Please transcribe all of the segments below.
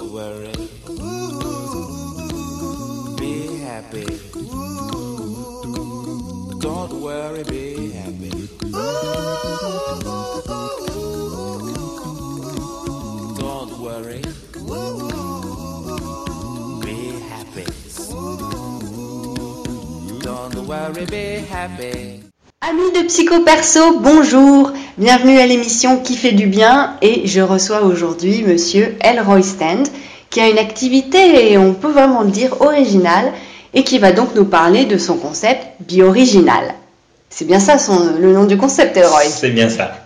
Don't worry. Be happy. Don't worry, be happy. Don't worry. Be happy. Don't worry, be happy. Amis de Psycho Perso, bonjour. Bienvenue à l'émission qui fait du bien et je reçois aujourd'hui monsieur Elroy Stend qui a une activité, et on peut vraiment le dire, originale et qui va donc nous parler de son concept bioriginal. C'est bien ça le nom du concept, Elroy? C'est bien ça.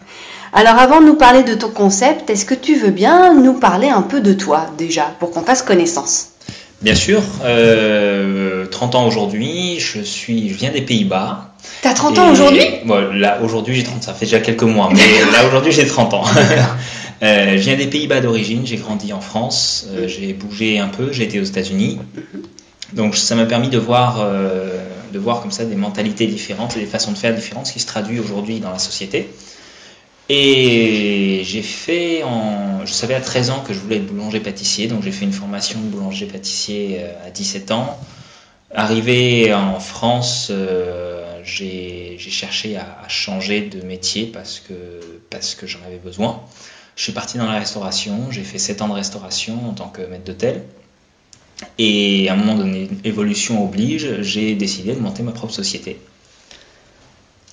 Alors avant de nous parler de ton concept, est-ce que tu veux bien nous parler un peu de toi déjà pour qu'on fasse connaissance? Bien sûr, 30 ans aujourd'hui, je viens des Pays-Bas. T'as 30 ans aujourd'hui ? Bon, là, aujourd'hui, j'ai 30, ça fait déjà quelques mois, mais là, aujourd'hui, j'ai 30 ans. Je viens des Pays-Bas d'origine, j'ai grandi en France, j'ai bougé un peu, j'ai été aux États-Unis. Donc, ça m'a permis de voir comme ça des mentalités différentes et des façons de faire différentes, ce qui se traduit aujourd'hui dans la société. Et je savais à 13 ans que je voulais être boulanger-pâtissier, donc j'ai fait une formation de boulanger-pâtissier à 17 ans. Arrivé en France, j'ai cherché à changer de métier parce que j'en avais besoin. Je suis parti dans la restauration, j'ai fait 7 ans de restauration en tant que maître d'hôtel. Et à un moment donné, évolution oblige, j'ai décidé de monter ma propre société.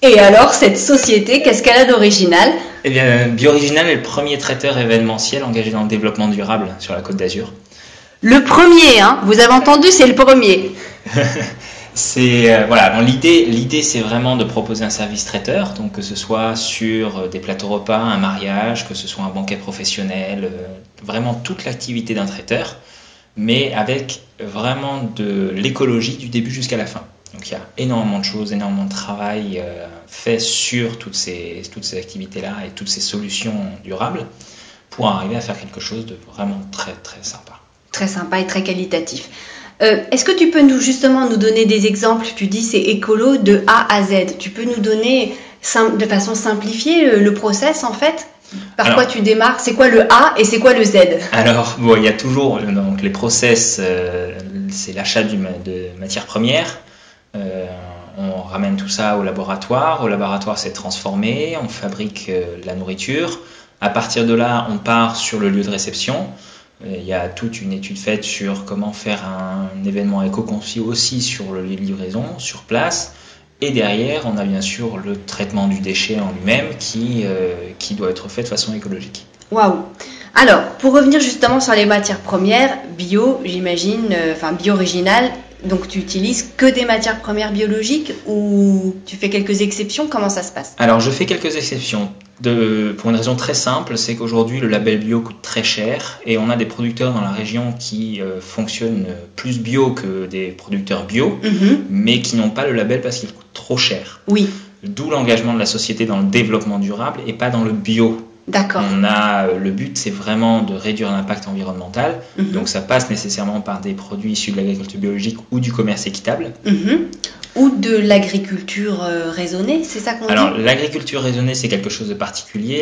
Et alors, cette société, qu'est-ce qu'elle a d'original ? Eh bien, Bioriginal est le premier traiteur événementiel engagé dans le développement durable sur la Côte d'Azur. Le premier, hein ? Vous avez entendu, c'est le premier. Voilà. Bon, l'idée, c'est vraiment de proposer un service traiteur, donc que ce soit sur des plateaux repas, un mariage, que ce soit un banquet professionnel, vraiment toute l'activité d'un traiteur, mais avec vraiment de l'écologie du début jusqu'à la fin. Donc il y a énormément de choses, énormément de travail fait sur toutes ces activités-là et toutes ces solutions durables pour arriver à faire quelque chose de vraiment très très sympa. Très sympa et très qualitatif. Est-ce que tu peux nous donner des exemples? Tu dis c'est écolo de A à Z. Tu peux nous donner de façon simplifiée le process en fait? Quoi tu démarres? C'est quoi le A et c'est quoi le Z? Alors bon, il y a toujours donc, les process, c'est l'achat de matières premières. On ramène tout ça au laboratoire c'est transformé, on fabrique de la nourriture, à partir de là on part sur le lieu de réception, il y a toute une étude faite sur comment faire un événement éco-conçu aussi sur le lieu de livraison, sur place, et derrière on a bien sûr le traitement du déchet en lui-même qui doit être fait de façon écologique. Waouh! Alors pour revenir justement sur les matières premières, bio j'imagine, enfin Bioriginal. Donc tu utilises que des matières premières biologiques ou tu fais quelques exceptions? Comment ça se passe? Alors je fais quelques exceptions pour une raison très simple, c'est qu'aujourd'hui le label bio coûte très cher et on a des producteurs dans la région qui fonctionnent plus bio que des producteurs bio, mais qui n'ont pas le label parce qu'il coûte trop cher. Oui. D'où l'engagement de la société dans le développement durable et pas dans le bio. D'accord. Le but, c'est vraiment de réduire l'impact environnemental. Mm-hmm. Donc, ça passe nécessairement par des produits issus de l'agriculture biologique ou du commerce équitable. Mm-hmm. Ou de l'agriculture raisonnée, c'est ça qu'on dit ? Alors, l'agriculture raisonnée, c'est quelque chose de particulier.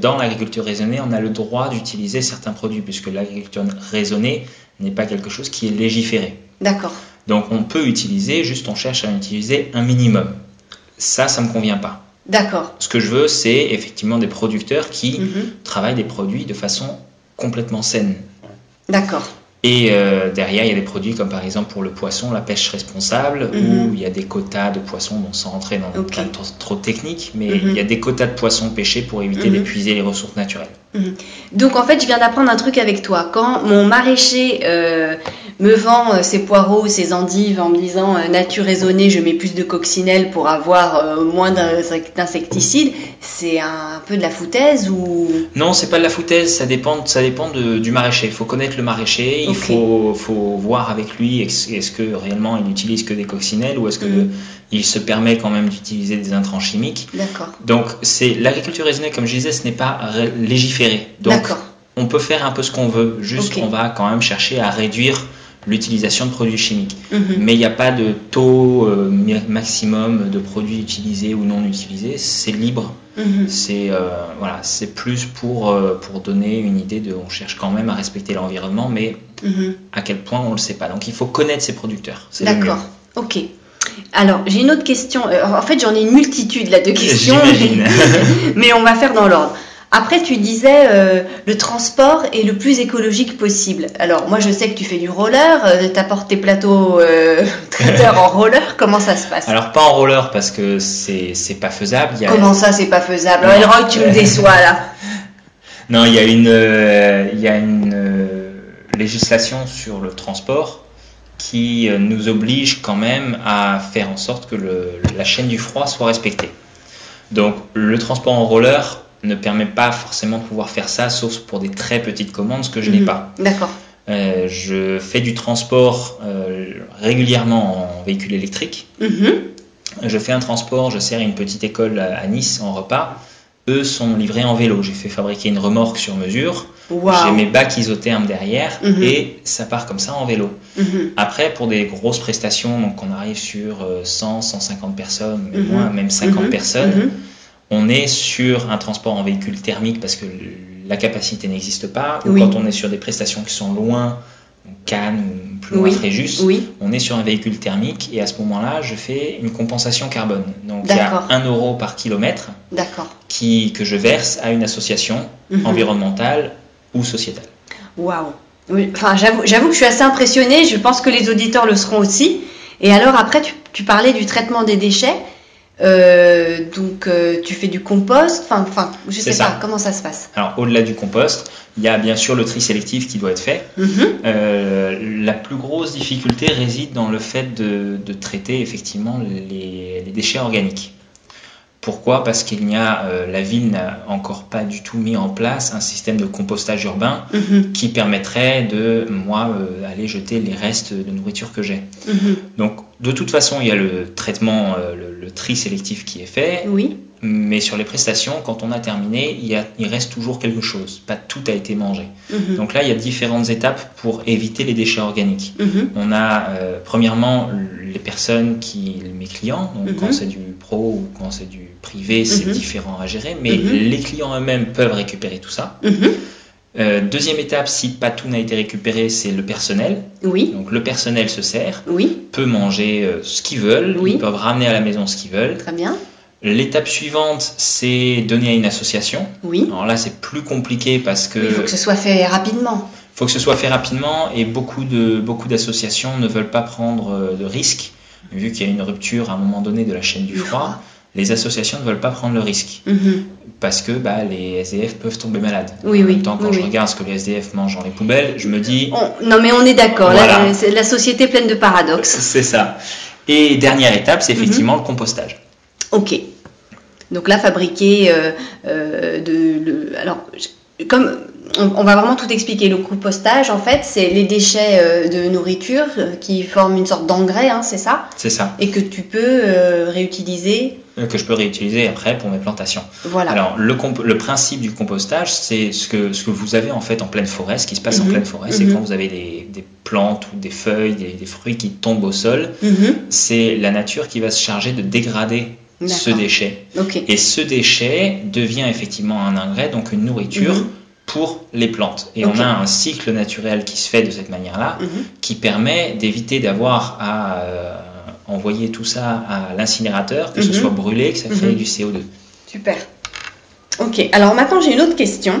Dans l'agriculture raisonnée, on a le droit d'utiliser certains produits, puisque l'agriculture raisonnée n'est pas quelque chose qui est légiféré. D'accord. Donc, on peut utiliser, juste on cherche à utiliser un minimum. Ça ne me convient pas. D'accord. Ce que je veux, c'est effectivement des producteurs qui travaillent des produits de façon complètement saine. D'accord. Et derrière, il y a des produits comme par exemple pour le poisson, la pêche responsable, où il y a des quotas de poissons, bon, sans rentrer dans des cas trop techniques, mais il y a des quotas de poissons pêchés pour éviter d'épuiser les ressources naturelles. Donc en fait, je viens d'apprendre un truc avec toi. Quand mon maraîcher me vend ses poireaux, ses endives en me disant nature raisonnée, je mets plus de coccinelles pour avoir moins d'insecticides, c'est un peu de la foutaise ou... Non, c'est pas de la foutaise, ça dépend du maraîcher. Il faut connaître le maraîcher, il faut voir avec lui est-ce que réellement il n'utilise que des coccinelles ou est-ce que il se permet quand même d'utiliser des intrants chimiques. D'accord. Donc c'est l'agriculture raisonnée, comme je disais, ce n'est pas légiféré. Donc on peut faire un peu ce qu'on veut, juste on va quand même chercher à réduire l'utilisation de produits chimiques. Mais il n'y a pas de taux maximum de produits utilisés ou non utilisés, c'est libre. C'est voilà, c'est plus pour donner une idée de, on cherche quand même à respecter l'environnement, mais à quel point on le sait pas. Donc il faut connaître ses producteurs. D'accord. Ok. Alors j'ai une autre question. En fait j'en ai une multitude là de questions. J'imagine. Mais on va faire dans l'ordre. Après, tu disais le transport est le plus écologique possible. Alors, moi, je sais que tu fais du roller, t'apportes tes plateaux traiteurs en roller. Comment ça se passe? Alors, pas en roller parce que c'est pas faisable. Il y a... Comment ça, c'est pas faisable? Non. Elroy, tu me déçois là. Non, il y a une législation sur le transport qui nous oblige quand même à faire en sorte que la chaîne du froid soit respectée. Donc, le transport en roller ne permet pas forcément de pouvoir faire ça, sauf pour des très petites commandes, ce que je n'ai pas. D'accord. Je fais du transport régulièrement en véhicule électrique. Je fais un transport, je sers une petite école à Nice en repas. Eux sont livrés en vélo. J'ai fait fabriquer une remorque sur mesure. Wow. J'ai mes bacs isothermes derrière et ça part comme ça en vélo. Après, pour des grosses prestations, donc on arrive sur 100, 150 personnes, mais moins, même 50 personnes, on est sur un transport en véhicule thermique parce que la capacité n'existe pas. Ou quand on est sur des prestations qui sont loin, Cannes ou plus loin, Fréjus, on est sur un véhicule thermique et à ce moment-là, je fais une compensation carbone. Donc il y a 1 euro par kilomètre que je verse à une association environnementale ou sociétale. Waouh. Oui. Enfin, j'avoue que je suis assez impressionnée. Je pense que les auditeurs le seront aussi. Et alors après, tu parlais du traitement des déchets. Donc tu fais du compost, enfin je sais pas comment ça se passe. Alors au-delà du compost, il y a bien sûr le tri sélectif qui doit être fait. La plus grosse difficulté réside dans le fait de traiter effectivement les déchets organiques. Pourquoi? Parce qu'il n'y a la ville n'a encore pas du tout mis en place un système de compostage urbain qui permettrait de aller jeter les restes de nourriture que j'ai. Donc de toute façon, il y a le traitement, le tri sélectif qui est fait. Mais sur les prestations, quand on a terminé, il reste toujours quelque chose. Pas tout a été mangé. Donc là, il y a différentes étapes pour éviter les déchets organiques. On a premièrement les personnes mes clients. Donc quand c'est du pro ou quand c'est du privé, c'est différent à gérer. Mais les clients eux-mêmes peuvent récupérer tout ça. Deuxième étape, si pas tout n'a été récupéré, c'est le personnel. Donc le personnel se sert, peut manger ce qu'ils veulent, ils peuvent ramener à la maison ce qu'ils veulent. Très bien. L'étape suivante, c'est donner à une association. Alors là, c'est plus compliqué parce que... Il faut que ce soit fait rapidement. Il faut que ce soit fait rapidement et beaucoup d'associations ne veulent pas prendre de risques. Vu qu'il y a une rupture à un moment donné de la chaîne du froid, les associations ne veulent pas prendre le risque parce que les SDF peuvent tomber malades. En même temps, quand je regarde ce que les SDF mangent dans les poubelles, je me dis... Non mais on est d'accord, voilà. La société est pleine de paradoxes. C'est ça. Et dernière étape, c'est effectivement le compostage. Ok. Donc là, fabriquer... comme on va vraiment tout expliquer. Le compostage, en fait, c'est les déchets de nourriture qui forment une sorte d'engrais, hein, c'est ça? C'est ça. Et que tu peux réutiliser? Que je peux réutiliser après pour mes plantations. Voilà. Alors, le principe du compostage, c'est ce que vous avez en fait en pleine forêt, ce qui se passe en pleine forêt, c'est quand vous avez des plantes ou des feuilles, des fruits qui tombent au sol, c'est la nature qui va se charger de dégrader ce déchet. Et ce déchet devient effectivement un engrais, donc une nourriture pour les plantes. Et on a un cycle naturel qui se fait de cette manière-là, qui permet d'éviter d'avoir à envoyer tout ça à l'incinérateur, que ce soit brûlé, que ça crée du CO2. Super. Ok, alors maintenant j'ai une autre question.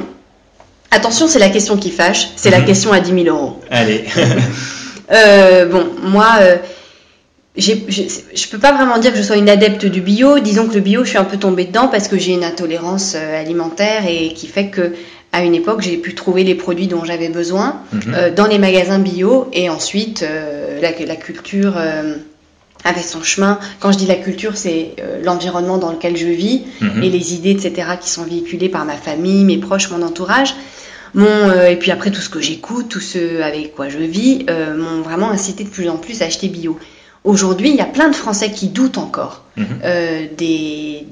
Attention, c'est la question qui fâche, c'est la question à 10 000 euros. Allez. Moi... je peux pas vraiment dire que je sois une adepte du bio. Disons que le bio, je suis un peu tombée dedans parce que j'ai une intolérance alimentaire et qui fait que à une époque, j'ai pu trouver les produits dont j'avais besoin dans les magasins bio. Et ensuite, la culture a fait son chemin. Quand je dis la culture, c'est l'environnement dans lequel je vis et les idées, etc., qui sont véhiculées par ma famille, mes proches, mon entourage. Et puis après, tout ce que j'écoute, tout ce avec quoi je vis, m'ont vraiment incité de plus en plus à acheter bio. Aujourd'hui, il y a plein de Français qui doutent encore des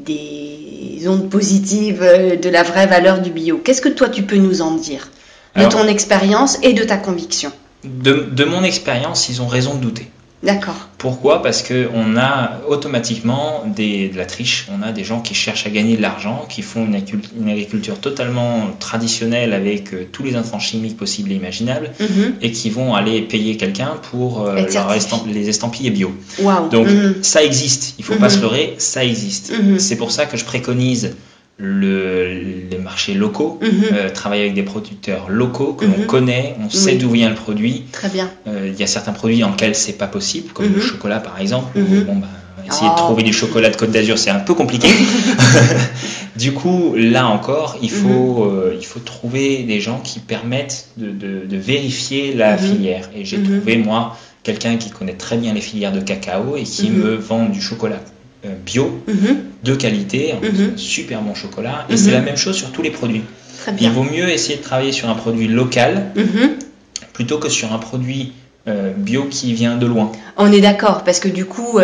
ondes positives, de la vraie valeur du bio. Qu'est-ce que toi, tu peux nous en dire de ton expérience et de ta conviction? de mon expérience, ils ont raison de douter. D'accord. Pourquoi? Parce qu'on a automatiquement de la triche, on a des gens qui cherchent à gagner de l'argent, qui font une agriculture totalement traditionnelle avec tous les intrants chimiques possibles et imaginables, et qui vont aller payer quelqu'un pour les estampiller bio. Wow. Donc ça existe, il ne faut pas se leurrer, ça existe. C'est pour ça que je préconise les marchés locaux, travailler avec des producteurs locaux que l'on connaît, on sait d'où vient le produit. Très bien. Il y a certains produits dans lesquels c'est pas possible, comme le chocolat par exemple. Bon, bah, essayer de trouver du chocolat de Côte d'Azur, c'est un peu compliqué. Du coup, là encore, il faut trouver des gens qui permettent de vérifier la filière. Et j'ai trouvé, moi, quelqu'un qui connaît très bien les filières de cacao et qui me vend du chocolat bio, de qualité, super bon chocolat, et c'est la même chose sur tous les produits. Il vaut mieux essayer de travailler sur un produit local plutôt que sur un produit bio qui vient de loin. On est d'accord, parce que du coup,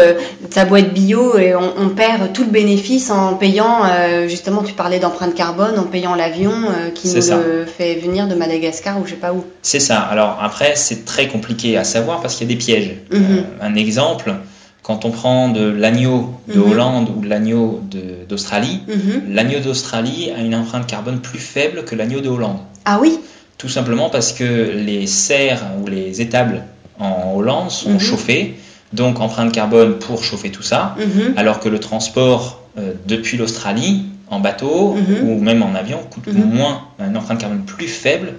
ça doit être bio et on perd tout le bénéfice en payant, justement, tu parlais d'empreinte carbone, en payant l'avion qui nous fait venir de Madagascar ou je sais pas où. C'est ça. Alors après, c'est très compliqué à savoir parce qu'il y a des pièges. Un exemple... Quand on prend de l'agneau de Hollande ou de l'agneau d'Australie, l'agneau d'Australie a une empreinte carbone plus faible que l'agneau de Hollande. Ah oui? Tout simplement parce que les serres ou les étables en Hollande sont chauffées, donc empreinte carbone pour chauffer tout ça, alors que le transport depuis l'Australie en bateau ou même en avion coûte moins, une empreinte carbone plus faible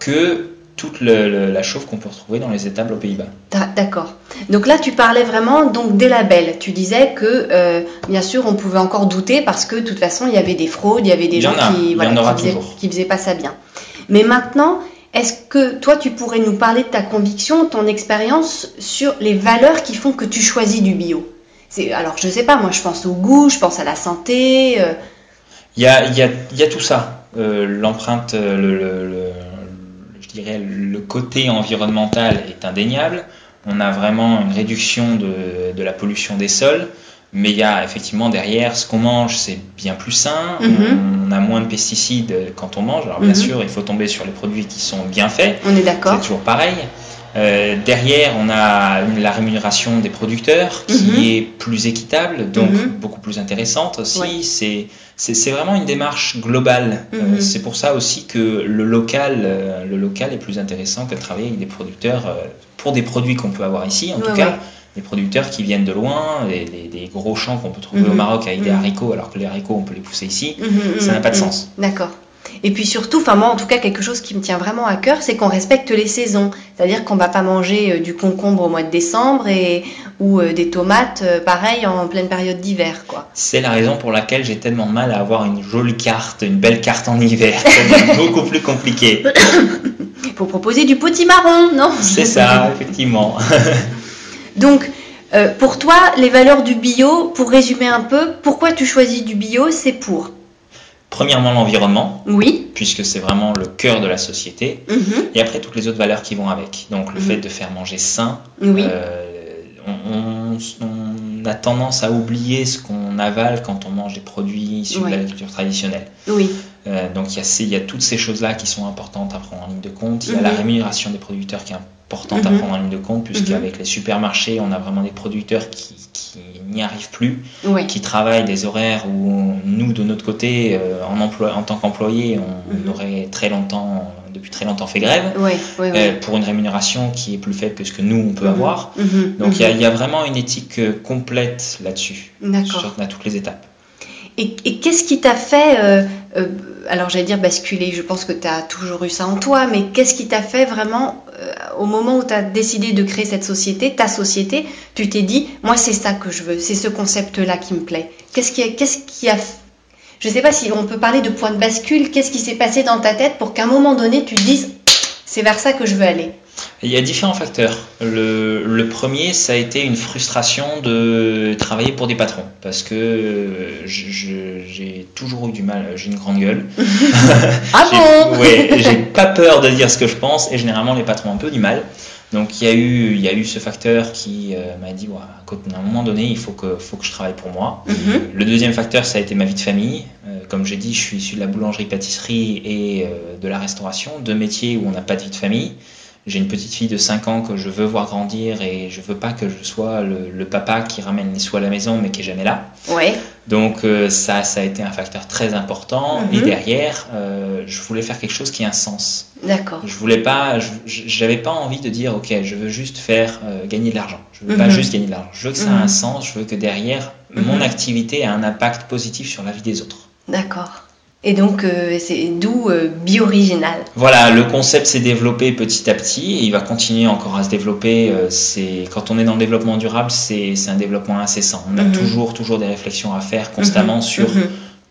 que toute la chauffe qu'on peut retrouver dans les étables aux Pays-Bas. D'accord. Donc là, tu parlais vraiment donc, des labels. Tu disais que, bien sûr, on pouvait encore douter parce que, de toute façon, il y avait des fraudes, il y avait des gens qui faisaient pas ça bien. Mais maintenant, est-ce que toi, tu pourrais nous parler de ta conviction, ton expérience sur les valeurs qui font que tu choisis du bio? Alors, je sais pas, moi, je pense au goût, je pense à la santé. Il y a tout ça. L'empreinte, je dirais le côté environnemental est indéniable. On a vraiment une réduction de la pollution des sols, mais il y a effectivement derrière ce qu'on mange, c'est bien plus sain. On a moins de pesticides quand on mange. Alors bien sûr, il faut tomber sur les produits qui sont bien faits. On est d'accord. C'est toujours pareil. Derrière, on a la rémunération des producteurs qui est plus équitable, donc beaucoup plus intéressante aussi. Ouais. C'est vraiment une démarche globale. C'est pour ça aussi que le local est plus intéressant que de travailler avec des producteurs pour des produits qu'on peut avoir ici, en tout cas. Des producteurs qui viennent de loin, des gros champs qu'on peut trouver au Maroc avec des haricots, alors que les haricots, on peut les pousser ici. Ça n'a pas de sens. D'accord. Et puis surtout, enfin moi en tout cas, quelque chose qui me tient vraiment à cœur, c'est qu'on respecte les saisons. C'est-à-dire qu'on ne va pas manger du concombre au mois de décembre ou des tomates, pareil, en pleine période d'hiver, quoi. C'est la raison pour laquelle j'ai tellement de mal à avoir une jolie carte, une belle carte en hiver. C'est beaucoup plus compliqué. Il faut proposer du potimarron, non? C'est ça, effectivement. Donc, pour toi, les valeurs du bio, pour résumer un peu, pourquoi tu choisis du bio, c'est pour... Premièrement, l'environnement, puisque c'est vraiment le cœur de la société, et après toutes les autres valeurs qui vont avec. Donc le fait de faire manger sain, on a tendance à oublier ce qu'on avale quand on mange des produits issus de l'agriculture traditionnelle. Donc il y a toutes ces choses-là qui sont importantes à prendre en ligne de compte. Il y a la rémunération des producteurs qui est importante à prendre en ligne de compte, puisqu'avec les supermarchés, on a vraiment des producteurs qui n'y arrivent plus, qui travaillent des horaires où nous, de notre côté, en tant qu'employés, on aurait depuis très longtemps fait grève, pour une rémunération qui est plus faible que ce que nous, on peut avoir. Donc il y a vraiment une éthique complète là-dessus, à toutes les étapes. Et qu'est-ce qui t'a fait, alors j'allais dire basculer, je pense que tu as toujours eu ça en toi, mais qu'est-ce qui t'a fait vraiment, au moment où tu as décidé de créer cette société, ta société, tu t'es dit, moi c'est ça que je veux, c'est ce concept-là qui me plaît. Qu'est-ce qui a, je ne sais pas si on peut parler de point de bascule, qu'est-ce qui s'est passé dans ta tête pour qu'à un moment donné tu te dises, c'est vers ça que je veux aller? Il y a différents facteurs. Le premier, ça a été une frustration de travailler pour des patrons, parce que j'ai toujours eu du mal, j'ai une grande gueule. Ah bon? J'ai pas peur de dire ce que je pense, et généralement les patrons ont un peu du mal. Donc il y a eu ce facteur qui m'a dit, ouais, à un moment donné, il faut que je travaille pour moi. Le deuxième facteur, ça a été ma vie de famille. Comme j'ai dit, je suis issu de la boulangerie-pâtisserie et de la restauration, deux métiers où on n'a pas de vie de famille. j'ai une petite fille de 5 ans que je veux voir grandir et je veux pas que je sois le papa qui ramène les sous à la maison mais qui est jamais là. Ouais. Donc ça a été un facteur très important. Mm-hmm. Et derrière, je voulais faire quelque chose qui a un sens. D'accord. Je voulais pas, j'avais pas envie de dire ok, je veux juste faire gagner de l'argent. Je veux mm-hmm. pas juste gagner de l'argent. Je veux que ça mm-hmm. a un sens. Je veux que derrière mm-hmm. mon activité a un impact positif sur la vie des autres. D'accord. Et donc, c'est d'où Bioriginal. Voilà, le concept s'est développé petit à petit et il va continuer encore à se développer. Quand on est dans le développement durable, c'est un développement incessant. On a mm-hmm. toujours des réflexions à faire constamment mm-hmm. sur mm-hmm.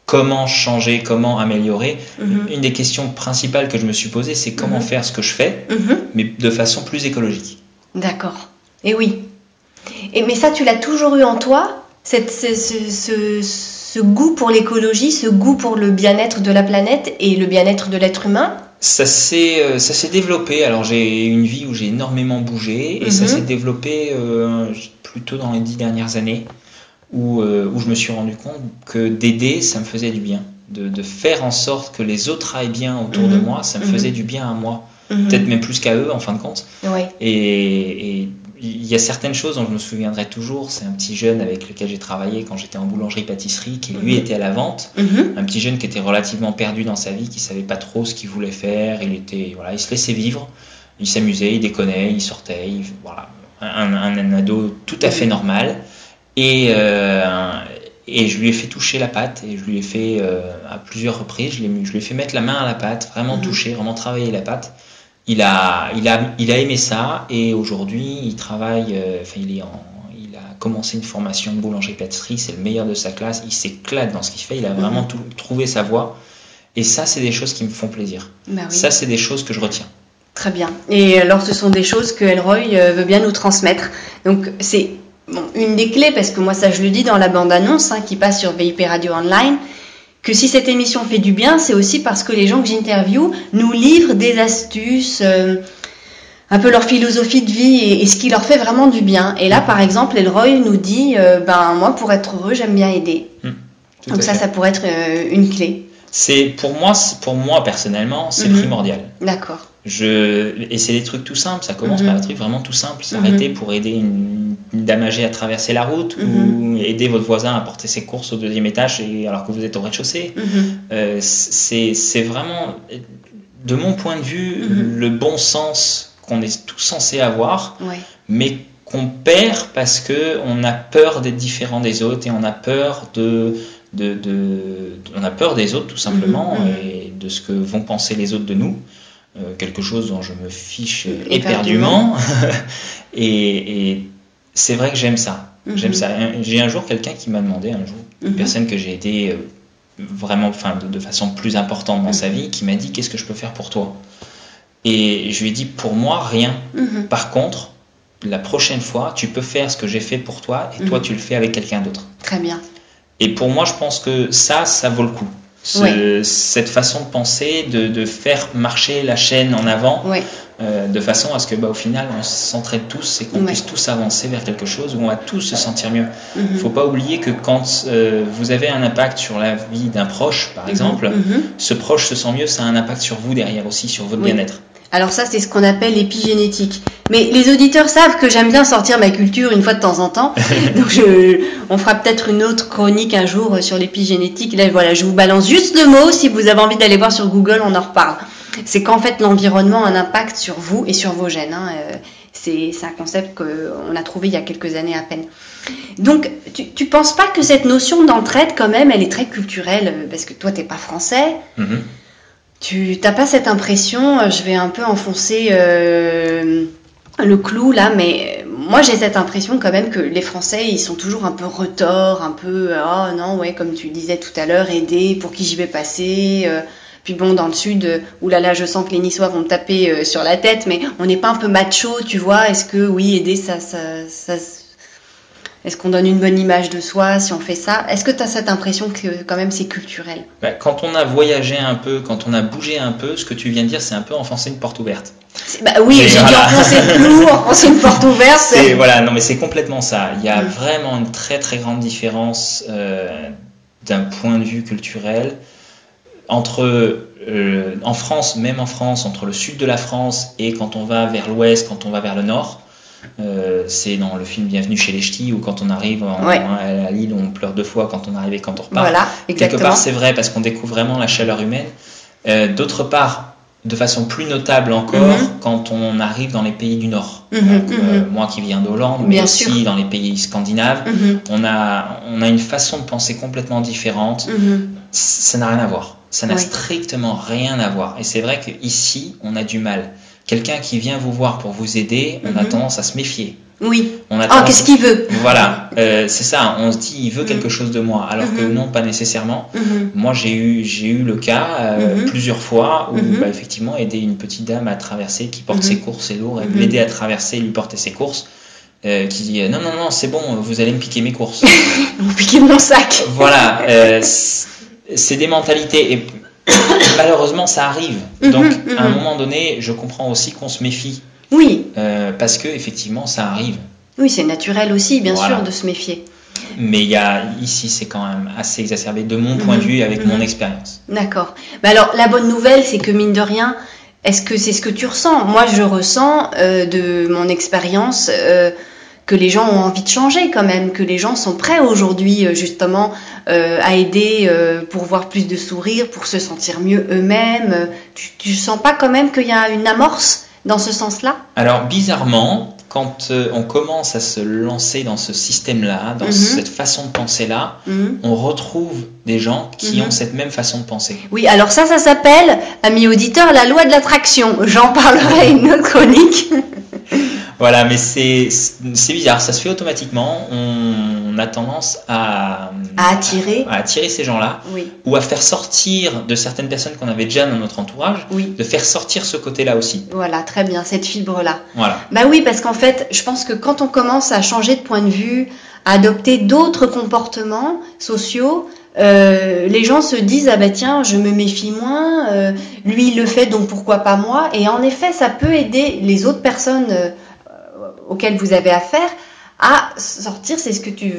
comment changer, comment améliorer. Mm-hmm. Une des questions principales que je me suis posée, c'est comment mm-hmm. faire ce que je fais, mm-hmm. mais de façon plus écologique. D'accord. Et oui. Mais ça, tu l'as toujours eu en toi, ce goût pour l'écologie, ce goût pour le bien-être de la planète et le bien-être de l'être humain? Ça s'est développé. Alors, j'ai une vie où j'ai énormément bougé et mm-hmm. ça s'est développé plutôt dans les 10 dernières années où je me suis rendu compte que d'aider, ça me faisait du bien. De faire en sorte que les autres aillent bien autour mm-hmm. de moi, ça me mm-hmm. faisait du bien à moi. Mm-hmm. Peut-être même plus qu'à eux, en fin de compte. Oui. Et il y a certaines choses dont je me souviendrai toujours. C'est un petit jeune avec lequel j'ai travaillé quand j'étais en boulangerie-pâtisserie qui, lui, était à la vente. Mm-hmm. Un petit jeune qui était relativement perdu dans sa vie, qui ne savait pas trop ce qu'il voulait faire. Il se laissait vivre, il s'amusait, il déconnait, il sortait. Un ado tout à fait normal. Et je lui ai fait toucher la pâte. Et je lui ai fait, à plusieurs reprises, je lui ai fait mettre la main à la pâte, vraiment mm-hmm. toucher, vraiment travailler la pâte. Il a aimé ça et aujourd'hui il travaille. Il a commencé une formation de boulangerie-pâtisserie. C'est le meilleur de sa classe. Il s'éclate dans ce qu'il fait. Il a vraiment mm-hmm. trouvé sa voie. Et ça, c'est des choses qui me font plaisir. Bah oui. Ça, c'est des choses que je retiens. Très bien. Et alors, ce sont des choses que Elroy veut bien nous transmettre. Donc, c'est une des clés parce que moi, ça, je le dis dans la bande-annonce qui passe sur VIP Radio Online. Que si cette émission fait du bien, c'est aussi parce que les gens que j'interviewe nous livrent des astuces, un peu leur philosophie de vie et ce qui leur fait vraiment du bien. Et là, par exemple, Elroy nous dit moi, pour être heureux, j'aime bien aider. Donc ça pourrait être une clé. Pour moi, personnellement, c'est mm-hmm. primordial. D'accord. Et c'est des trucs tout simples. Ça commence mm-hmm. par des trucs vraiment tout simples. S'arrêter mm-hmm. pour aider une dame âgée à traverser la route mm-hmm. ou aider votre voisin à porter ses courses au 2e étage alors que vous êtes au rez-de-chaussée. Mm-hmm. C'est vraiment, de mon point de vue, mm-hmm. le bon sens qu'on est tous censés avoir, ouais. mais qu'on perd parce qu'on a peur d'être différent des autres et on a peur on a peur des autres tout simplement mm-hmm. et de ce que vont penser les autres de nous. Quelque chose dont je me fiche éperdument. et c'est vrai que j'aime ça. Mm-hmm. J'aime ça. J'ai un jour quelqu'un qui m'a demandé, mm-hmm. une personne que j'ai aidée vraiment, de façon plus importante dans mm-hmm. sa vie, qui m'a dit « Qu'est-ce que je peux faire pour toi ?» Et je lui ai dit « Pour moi, rien. Mm-hmm. Par contre, la prochaine fois, tu peux faire ce que j'ai fait pour toi et mm-hmm. toi, tu le fais avec quelqu'un d'autre. » Très bien. Et pour moi, je pense que ça vaut le coup. Ouais. Cette façon de penser, de faire marcher la chaîne en avant, ouais. De façon à ce que, au final, on s'entraide tous et qu'on ouais. puisse tous avancer vers quelque chose où on va tous se sentir mieux. Il mm-hmm. ne faut pas oublier que quand vous avez un impact sur la vie d'un proche, par mm-hmm. exemple, mm-hmm. ce proche se sent mieux, ça a un impact sur vous derrière aussi, sur votre oui. bien-être. Alors ça, c'est ce qu'on appelle l'épigénétique. Mais les auditeurs savent que j'aime bien sortir ma culture une fois de temps en temps. Donc on fera peut-être une autre chronique un jour sur l'épigénétique. Là, voilà, je vous balance juste le mot. Si vous avez envie d'aller voir sur Google, on en reparle. C'est qu'en fait, l'environnement a un impact sur vous et sur vos gènes. C'est un concept qu'on a trouvé il y a quelques années à peine. Donc, tu ne penses pas que cette notion d'entraide, quand même, elle est très culturelle? Parce que toi, tu n'es pas français. Mm-hmm. Tu n'as pas cette impression, je vais un peu enfoncer le clou là, mais moi j'ai cette impression quand même que les Français, ils sont toujours un peu retors, un peu « oh non, ouais, comme tu disais tout à l'heure, aider, pour qui j'y vais passer ?» Puis bon, dans le sud, oulala, je sens que les Niçois vont me taper sur la tête, mais on n'est pas un peu macho, tu vois? Est-ce que oui, aider, ça est-ce qu'on donne une bonne image de soi si on fait ça? Est-ce que tu as cette impression que quand même c'est culturel? Quand on a voyagé un peu, quand on a bougé un peu, ce que tu viens de dire, c'est un peu enfoncer une porte ouverte. Oui, mais j'ai dit enfoncer le clou, enfoncer une porte ouverte. Mais c'est complètement ça. Il y a vraiment une très très grande différence d'un point de vue culturel. en France, même en France, entre le sud de la France et quand on va vers l'ouest, quand on va vers le nord, c'est dans le film Bienvenue chez les Ch'tis où quand on arrive à Lille, on pleure deux fois quand on arrive et quand on repart. Voilà, exactement. Quelque part, c'est vrai parce qu'on découvre vraiment la chaleur humaine. D'autre part, de façon plus notable encore, quand on arrive dans les pays du Nord. Moi qui viens d'Hollande, mais aussi dans les pays scandinaves, on a une façon de penser complètement différente. Ça n'a rien à voir. Ça n'a strictement rien à voir. Et c'est vrai qu'ici, on a du mal. Quelqu'un qui vient vous voir pour vous aider, on a tendance à se méfier. Oui. Qu'est-ce qu'il veut ? Voilà, c'est ça. On se dit, il veut quelque chose de moi, alors que non, pas nécessairement. Moi, j'ai eu le cas plusieurs fois où, effectivement, aider une petite dame à traverser, qui porte ses courses et lourd, et l'aider à traverser, lui porter ses courses, qui dit non, c'est bon, vous allez me piquer mes courses. Vous piquez mon sac. Voilà, c'est des mentalités. Et malheureusement, ça arrive. Donc, à un moment donné, je comprends aussi qu'on se méfie. Oui. Parce que effectivement, ça arrive. Oui, c'est naturel aussi, bien sûr, de se méfier. Mais ici, c'est quand même assez exacerbé de mon point de vue, avec mon expérience. D'accord. Mais alors, la bonne nouvelle, c'est que mine de rien, est-ce que c'est ce que tu ressens ? Moi, je ressens de mon expérience que les gens ont envie de changer quand même, que les gens sont prêts aujourd'hui justement à aider pour voir plus de sourires, pour se sentir mieux eux-mêmes. Tu sens pas quand même qu'il y a une amorce ? Dans ce sens-là ? Alors, bizarrement, quand on commence à se lancer dans ce système-là, dans cette façon de penser-là, on retrouve des gens qui ont cette même façon de penser. Oui, alors ça s'appelle, amis auditeurs, la loi de l'attraction. J'en parlerai une autre chronique. Voilà, mais c'est bizarre, ça se fait automatiquement. On a tendance à attirer ces gens-là, ou à faire sortir de certaines personnes qu'on avait déjà dans notre entourage, de faire sortir ce côté-là aussi. Voilà, très bien, cette fibre-là. Voilà. Bah oui, parce qu'en fait, je pense que quand on commence à changer de point de vue, à adopter d'autres comportements sociaux, les gens se disent « Ah bah tiens, je me méfie moins, lui il le fait, donc pourquoi pas moi ?» Et en effet, ça peut aider les autres personnes auxquelles vous avez affaire à sortir, c'est ce que tu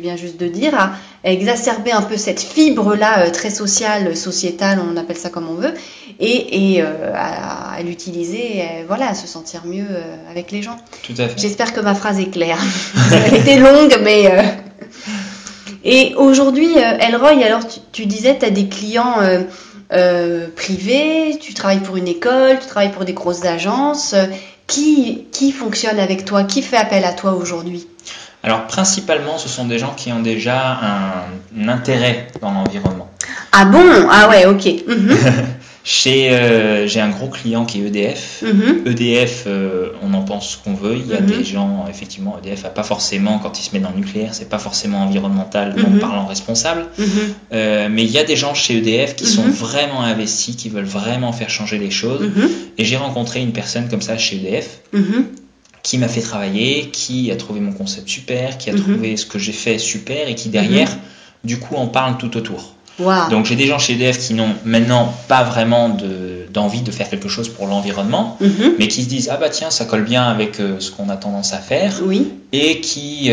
viens juste de dire, à exacerber un peu cette fibre-là très sociale, sociétale, on appelle ça comme on veut, et à l'utiliser, voilà, à se sentir mieux avec les gens. Tout à fait. J'espère que ma phrase est claire. Elle était longue, mais... Et aujourd'hui, Elroy, alors tu disais, tu as des clients privés, tu travailles pour une école, tu travailles pour des grosses agences... Qui fonctionne avec toi ? Qui fait appel à toi aujourd'hui ? Alors, principalement, ce sont des gens qui ont déjà un intérêt dans l'environnement. Ah bon ? Ah ouais, ok. J'ai un gros client qui est EDF. EDF, on en pense ce qu'on veut. Il y a des gens, effectivement, EDF n'a pas forcément, quand ils se mettent dans le nucléaire, c'est pas forcément environnemental, donc parlant responsable. Mais il y a des gens chez EDF qui sont vraiment investis, qui veulent vraiment faire changer les choses. Et j'ai rencontré une personne comme ça chez EDF qui m'a fait travailler, qui a trouvé mon concept super, qui a trouvé ce que j'ai fait super et qui derrière, du coup, en parle tout autour. Wow. Donc j'ai des gens chez EDF qui n'ont maintenant pas vraiment d'envie de faire quelque chose pour l'environnement, mais qui se disent ah bah tiens ça colle bien avec ce qu'on a tendance à faire, et qui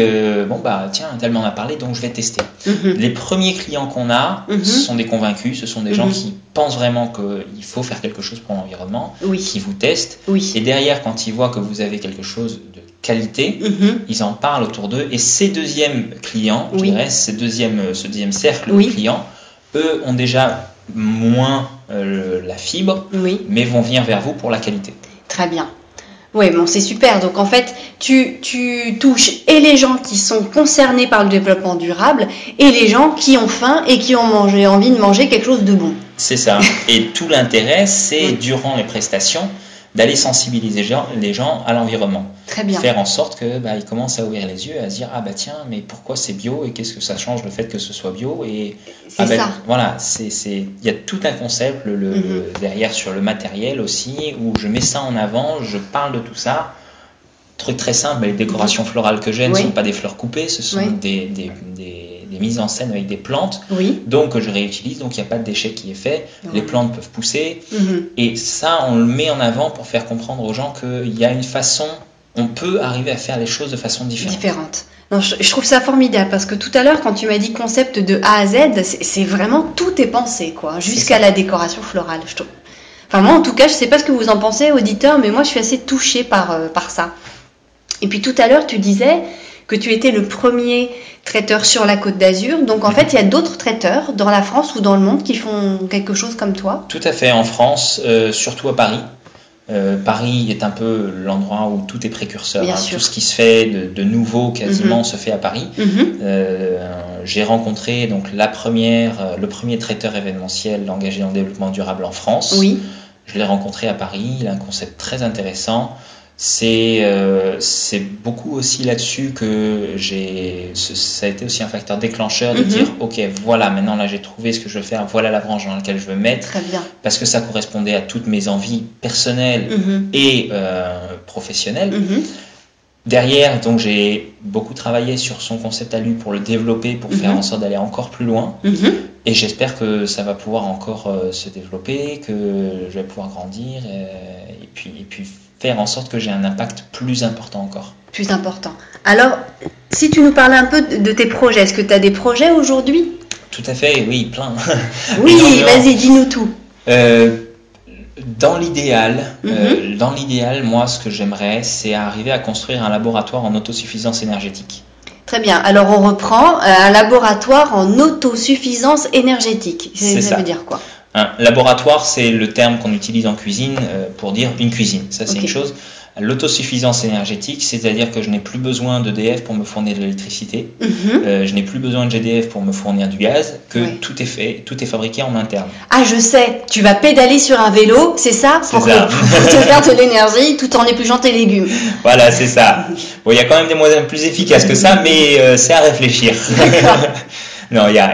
bon bah tiens elle m'en a parlé donc je vais tester. Les premiers clients qu'on a, ce sont des convaincus, ce sont des gens qui pensent vraiment qu'il faut faire quelque chose pour l'environnement, qui vous testent, et derrière quand ils voient que vous avez quelque chose de qualité, ils en parlent autour d'eux, et ces deuxièmes clients, je dirais ce deuxième cercle de clients, eux ont déjà moins la fibre, mais vont venir vers vous pour la qualité. Très bien. Oui, bon, c'est super. Donc, en fait, tu touches et les gens qui sont concernés par le développement durable et les gens qui ont faim et qui ont envie de manger quelque chose de bon. C'est ça. Et tout l'intérêt, c'est, durant les prestations, d'aller sensibiliser les gens à l'environnement. Très bien. Faire en sorte qu'ils commencent à ouvrir les yeux, à se dire « Ah bah tiens, mais pourquoi c'est bio et qu'est-ce que ça change le fait que ce soit bio ?» Et c'est ça. Voilà, il y a tout un concept derrière sur le matériel aussi, où je mets ça en avant, je parle de tout ça. Truc très simple, les décorations florales que j'ai ne sont pas des fleurs coupées, ce sont des mises en scène avec des plantes, donc je réutilise, donc il n'y a pas de déchet qui est fait, les plantes peuvent pousser, et ça on le met en avant pour faire comprendre aux gens qu'il y a une façon on peut arriver à faire les choses de façon différente. Non, je trouve ça formidable parce que tout à l'heure, quand tu m'as dit concept de A à Z, c'est vraiment tout est pensé, quoi, jusqu'à la décoration florale. Je trouve. Enfin, moi, en tout cas, je ne sais pas ce que vous en pensez, auditeurs, mais moi, je suis assez touchée par ça. Et puis, tout à l'heure, tu disais que tu étais le premier traiteur sur la Côte d'Azur. Donc, en fait, il y a d'autres traiteurs dans la France ou dans le monde qui font quelque chose comme toi. Tout à fait. En France, surtout à Paris. Paris est un peu l'endroit où tout est précurseur. Hein. Tout ce qui se fait de nouveau quasiment se fait à Paris. J'ai rencontré donc, le premier traiteur événementiel engagé en développement durable en France. Oui. Je l'ai rencontré à Paris. Il a un concept très intéressant. C'est beaucoup aussi là-dessus que ça a été aussi un facteur déclencheur de dire ok, voilà, maintenant là j'ai trouvé ce que je veux faire, voilà la branche dans laquelle je veux mettre. Très bien. Parce que ça correspondait à toutes mes envies personnelles et professionnelles. Derrière, donc j'ai beaucoup travaillé sur son concept à lui pour le développer, pour faire en sorte d'aller encore plus loin. Et j'espère que ça va pouvoir encore se développer, que je vais pouvoir grandir et puis faire en sorte que j'ai un impact plus important encore. Plus important. Alors, si tu nous parlais un peu de tes projets, est-ce que tu as des projets aujourd'hui ? Tout à fait, oui, plein. Oui, vas-y, dis-nous tout. Dans l'idéal, moi, ce que j'aimerais, c'est arriver à construire un laboratoire en autosuffisance énergétique. Très bien. Alors, on reprend un laboratoire en autosuffisance énergétique. Ça veut dire quoi ? Un laboratoire, c'est le terme qu'on utilise en cuisine pour dire une cuisine. Ça, c'est une chose. L'autosuffisance énergétique, c'est-à-dire que je n'ai plus besoin d'EDF pour me fournir de l'électricité. Je n'ai plus besoin de GDF pour me fournir du gaz. Tout est fait, tout est fabriqué en interne. Ah, je sais. Tu vas pédaler sur un vélo, c'est ça, pour te faire de l'énergie tout en épluchant tes légumes. Voilà, c'est ça. Bon, il y a quand même des moyens plus efficaces que ça, mais c'est à réfléchir. D'accord. Non, il y a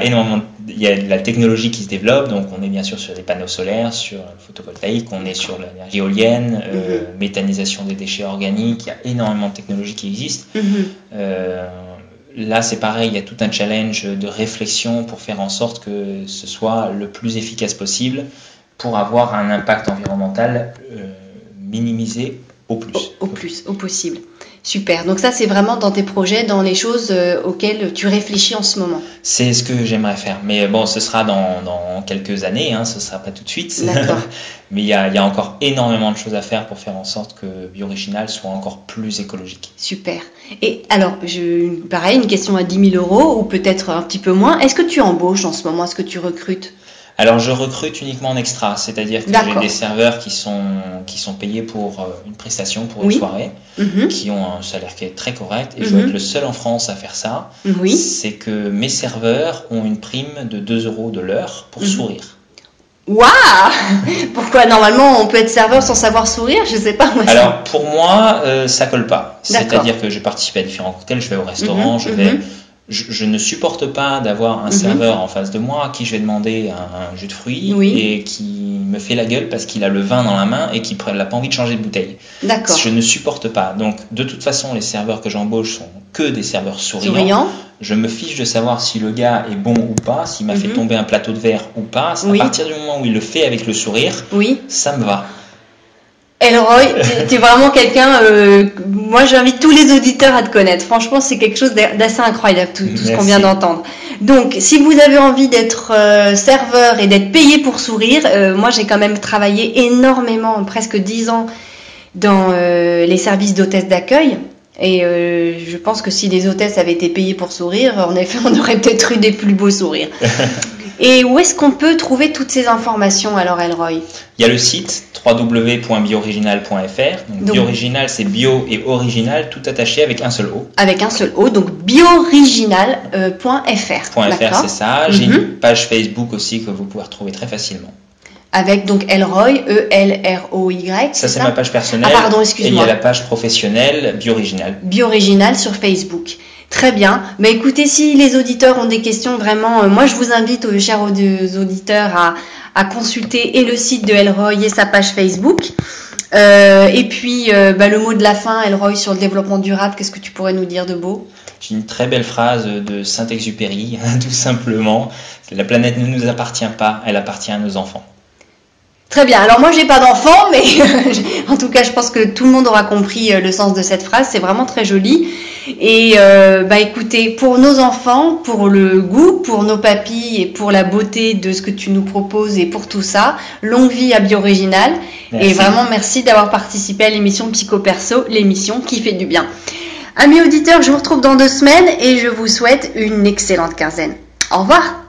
de la technologie qui se développe, donc on est bien sûr sur des panneaux solaires, sur le photovoltaïque, on est sur l'énergie éolienne, méthanisation des déchets organiques, il y a énormément de technologies qui existent. Là, c'est pareil, il y a tout un challenge de réflexion pour faire en sorte que ce soit le plus efficace possible pour avoir un impact environnemental minimisé au plus. Au possible. Super, donc ça c'est vraiment dans tes projets, dans les choses auxquelles tu réfléchis en ce moment. C'est ce que j'aimerais faire, mais bon, ce sera dans quelques années, hein, ce ne sera pas tout de suite. D'accord. Mais il y a encore énormément de choses à faire pour faire en sorte que Bioriginal soit encore plus écologique. Super, et alors, pareil, une question à 10 000 euros ou peut-être un petit peu moins, est-ce que tu embauches en ce moment, est-ce que tu recrutes ? Alors, je recrute uniquement en extra, c'est-à-dire que j'ai des serveurs qui sont payés pour une prestation, pour une soirée, qui ont un salaire qui est très correct. Et je veux être le seul en France à faire ça. Oui. C'est que mes serveurs ont une prime de 2 euros de l'heure pour sourire. Waouh ! Pourquoi ? Normalement, on peut être serveur sans savoir sourire, je ne sais pas. Moi, alors, pour moi, ça ne colle pas. D'accord. C'est-à-dire que je participe à différents cocktails, je vais au restaurant, je vais... Je ne supporte pas d'avoir un serveur en face de moi à qui je vais demander un jus de fruits et qui me fait la gueule parce qu'il a le vin dans la main et qu'il n'a pas envie de changer de bouteille. D'accord. Je ne supporte pas. Donc, de toute façon, les serveurs que j'embauche sont que des serveurs souriants. Je me fiche de savoir si le gars est bon ou pas, s'il m'a fait tomber un plateau de verre ou pas. À partir du moment où il le fait avec le sourire, ça me va. Elroy, t'es vraiment quelqu'un, moi j'invite tous les auditeurs à te connaître. Franchement, c'est quelque chose d'assez incroyable, tout ce qu'on vient d'entendre. Donc, si vous avez envie d'être serveur et d'être payé pour sourire, moi j'ai quand même travaillé énormément, presque 10 ans, dans les services d'hôtesse d'accueil. Et je pense que si les hôtesses avaient été payées pour sourire, en effet, on aurait peut-être eu des plus beaux sourires. Et où est-ce qu'on peut trouver toutes ces informations, alors Elroy ? Il y a le site www.bioriginal.fr. Donc, Bioriginal, c'est bio et original, tout attaché avec un seul O. Avec un seul O, donc bioriginal.fr. .fr, c'est ça. J'ai une page Facebook aussi que vous pouvez retrouver très facilement. Avec donc Elroy, E-L-R-O-Y. Ça, c'est ma page personnelle. Ah, pardon, excuse-moi. Et il y a la page professionnelle Bioriginal. Bioriginal sur Facebook. Très bien. Mais écoutez, si les auditeurs ont des questions, vraiment, moi je vous invite, chers auditeurs, à consulter et le site de Elroy et sa page Facebook. Et puis, le mot de la fin, Elroy, sur le développement durable, qu'est-ce que tu pourrais nous dire de beau ? J'ai une très belle phrase de Saint-Exupéry, tout simplement. La planète ne nous appartient pas, elle appartient à nos enfants. Très bien. Alors moi, j'ai pas d'enfant, mais en tout cas, je pense que tout le monde aura compris le sens de cette phrase. C'est vraiment très joli. Et écoutez, pour nos enfants, pour le goût, pour nos papilles et pour la beauté de ce que tu nous proposes et pour tout ça, longue vie à Bioriginal. Merci. Et vraiment, merci d'avoir participé à l'émission Psycho Perso, l'émission qui fait du bien. Amis auditeurs, je vous retrouve dans 2 semaines et je vous souhaite une excellente quinzaine. Au revoir.